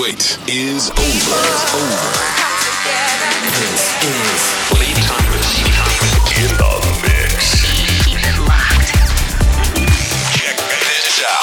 wait is over. This is Late Thomas in the mix. Keep it locked. Check this out.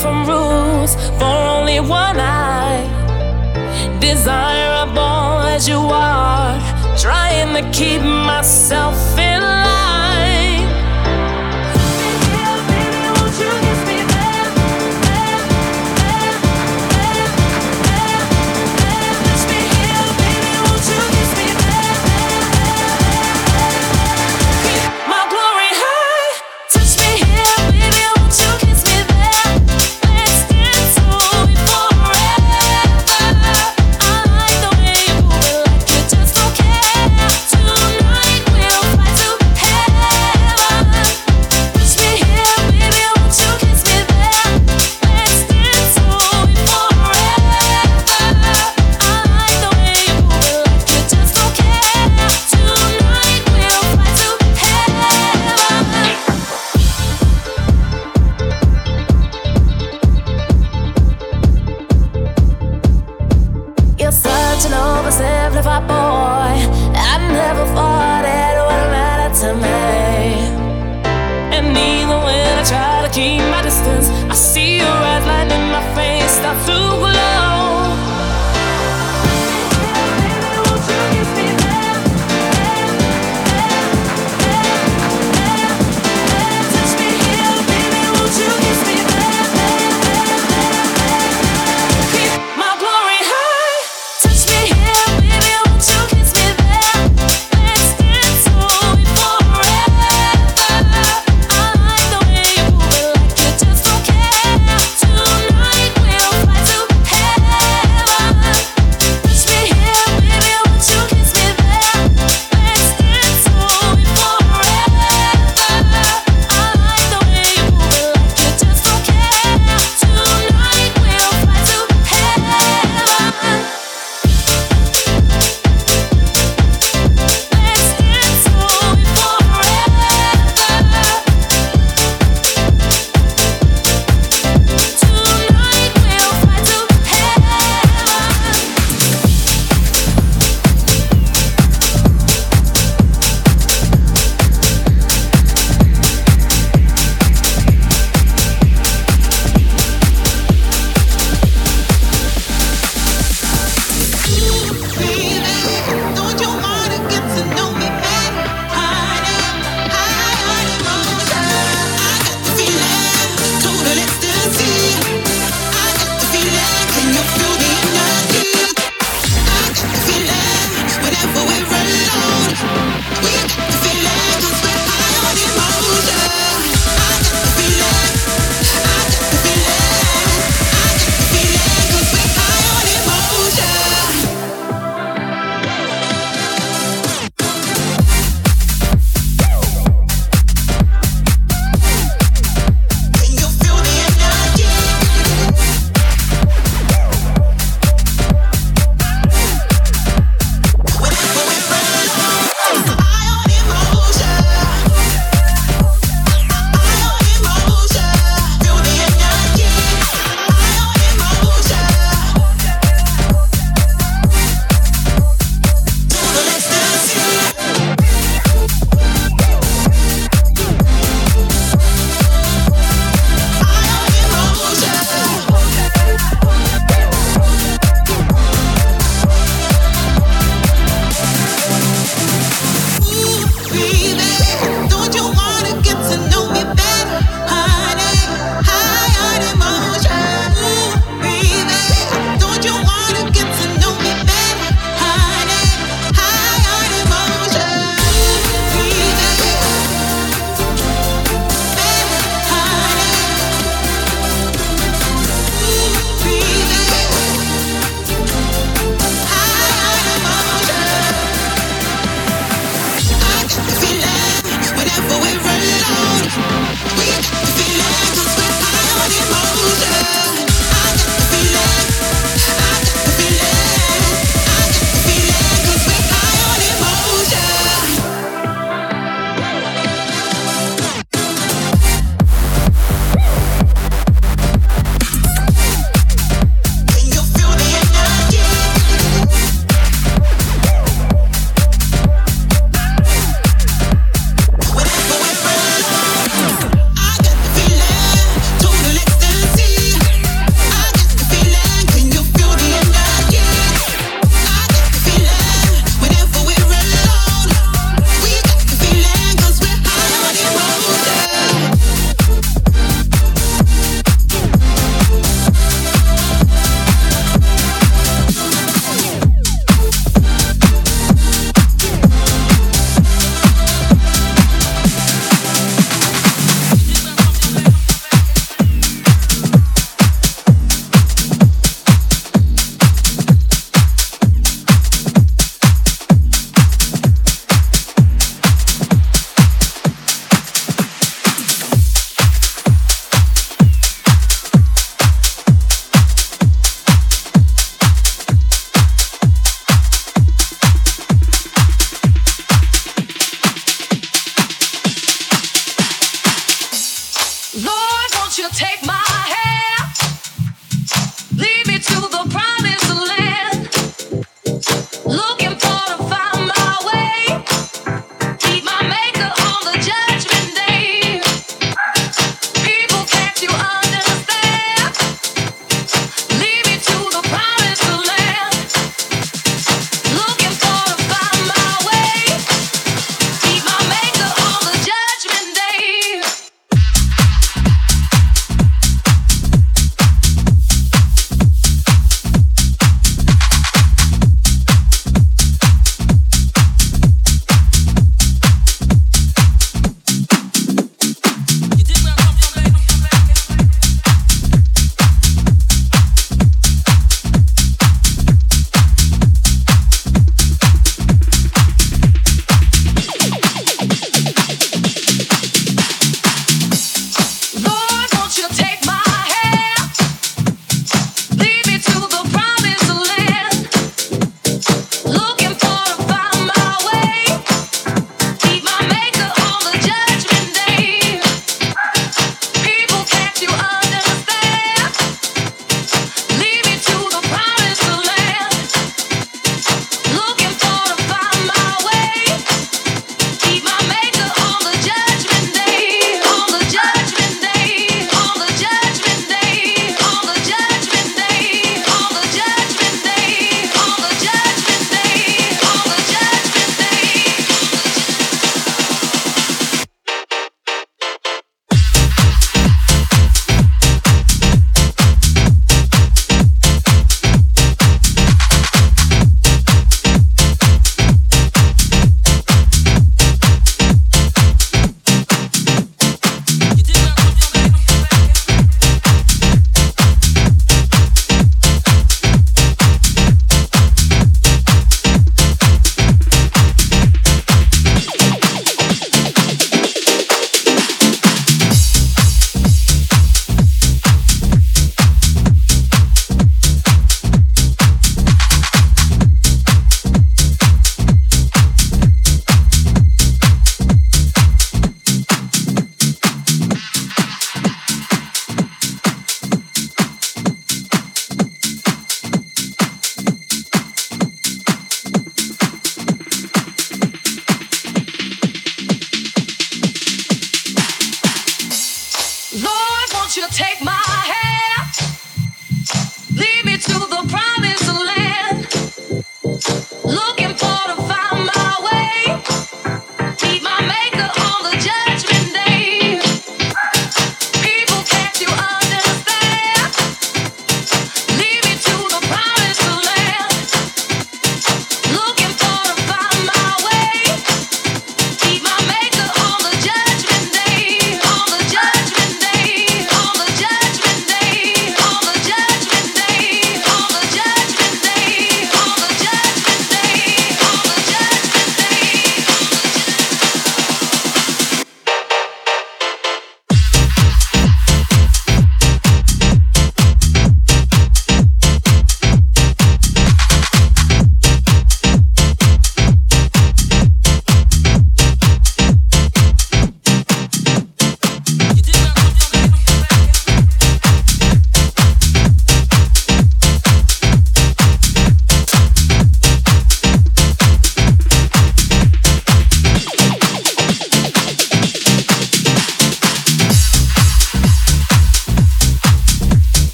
from rules for only one eye. Desirable as you are, trying to keep myself in line. Baby, oh baby, won't you kiss me there, there, there, there, there, there. Touch me here, baby, won't you kiss me there, there, there, there. Keep my glory high. Touch me here, baby, won't you kiss me there. Let's dance to it forever. I like the way you move it like you just don't care. Tonight we'll fly to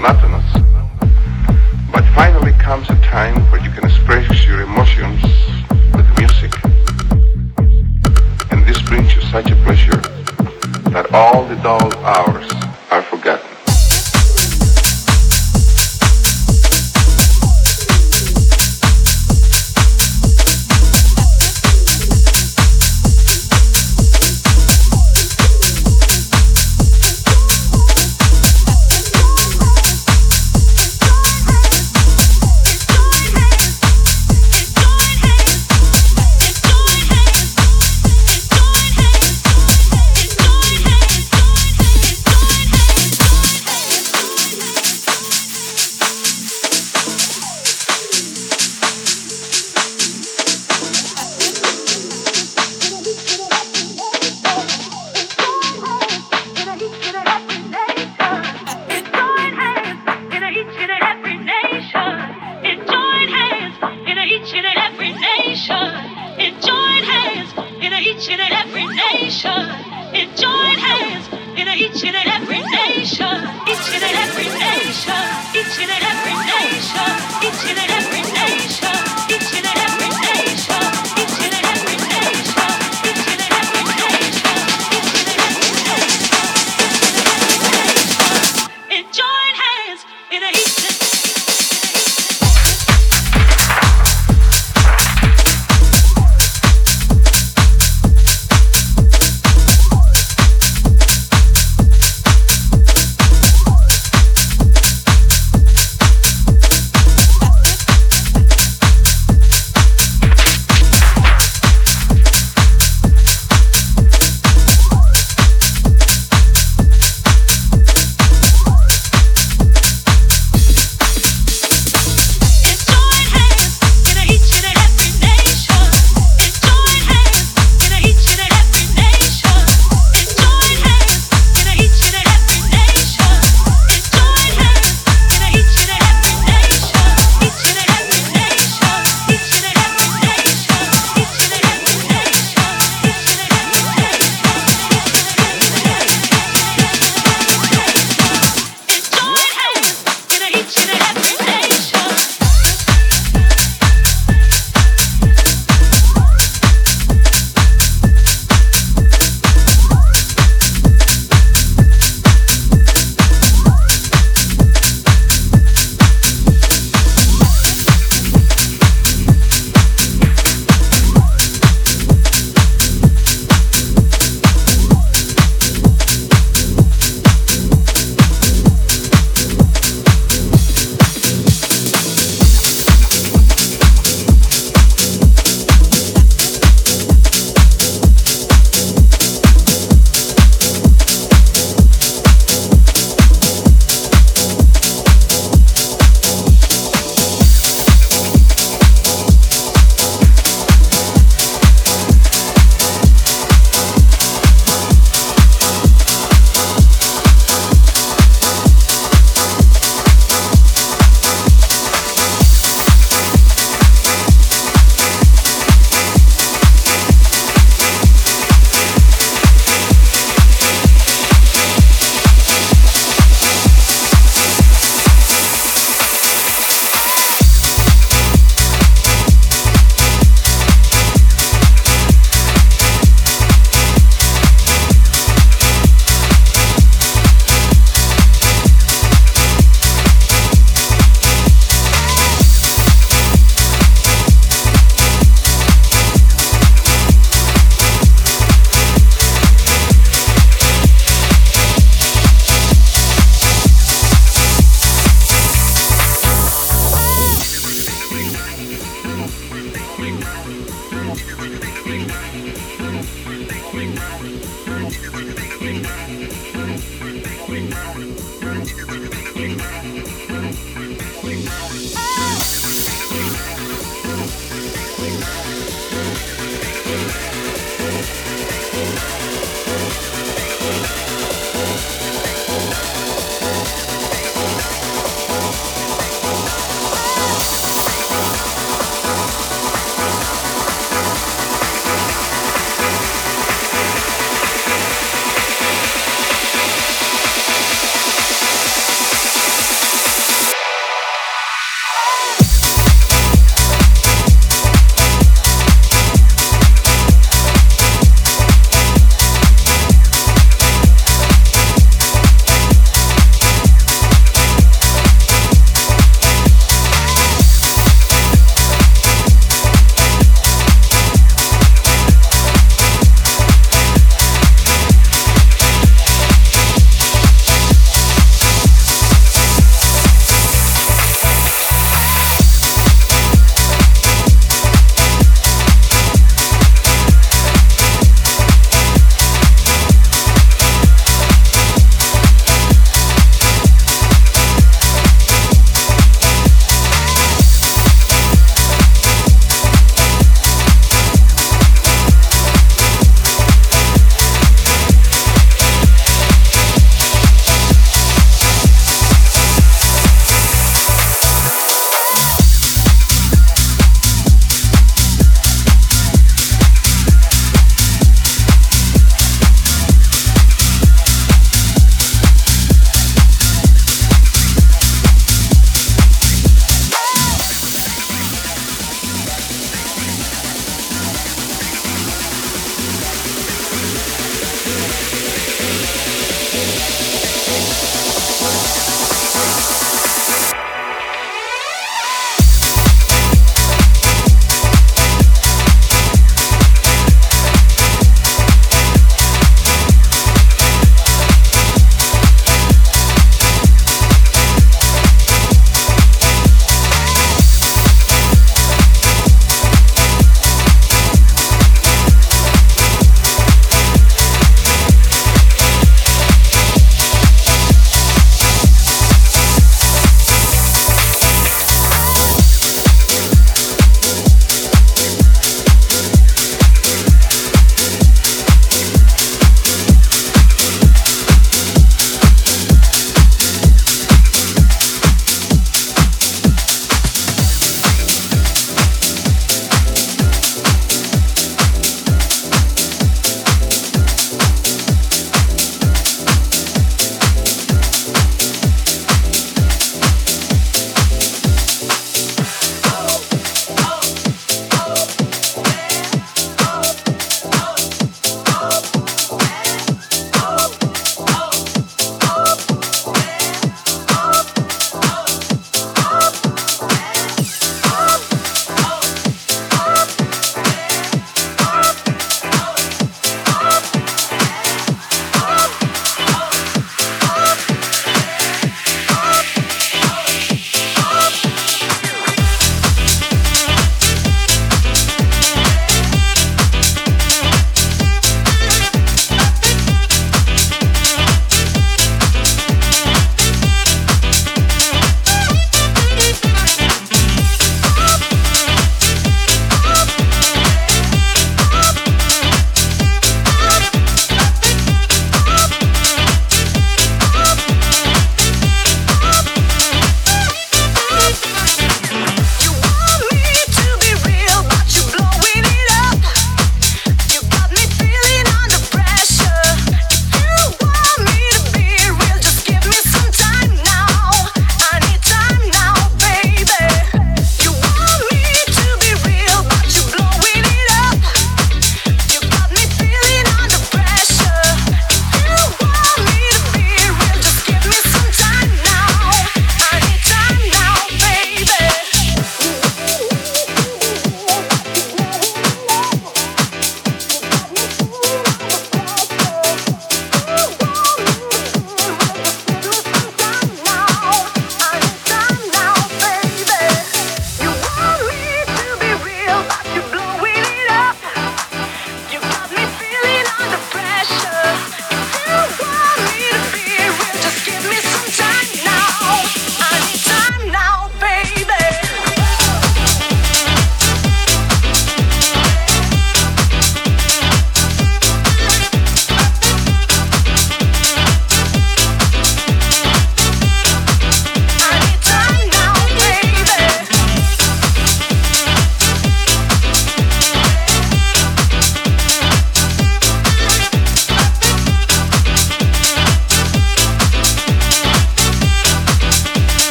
monotonous, but finally comes a time where you can express your emotions with music. And this brings you such a pleasure that all the dull hours are forgotten.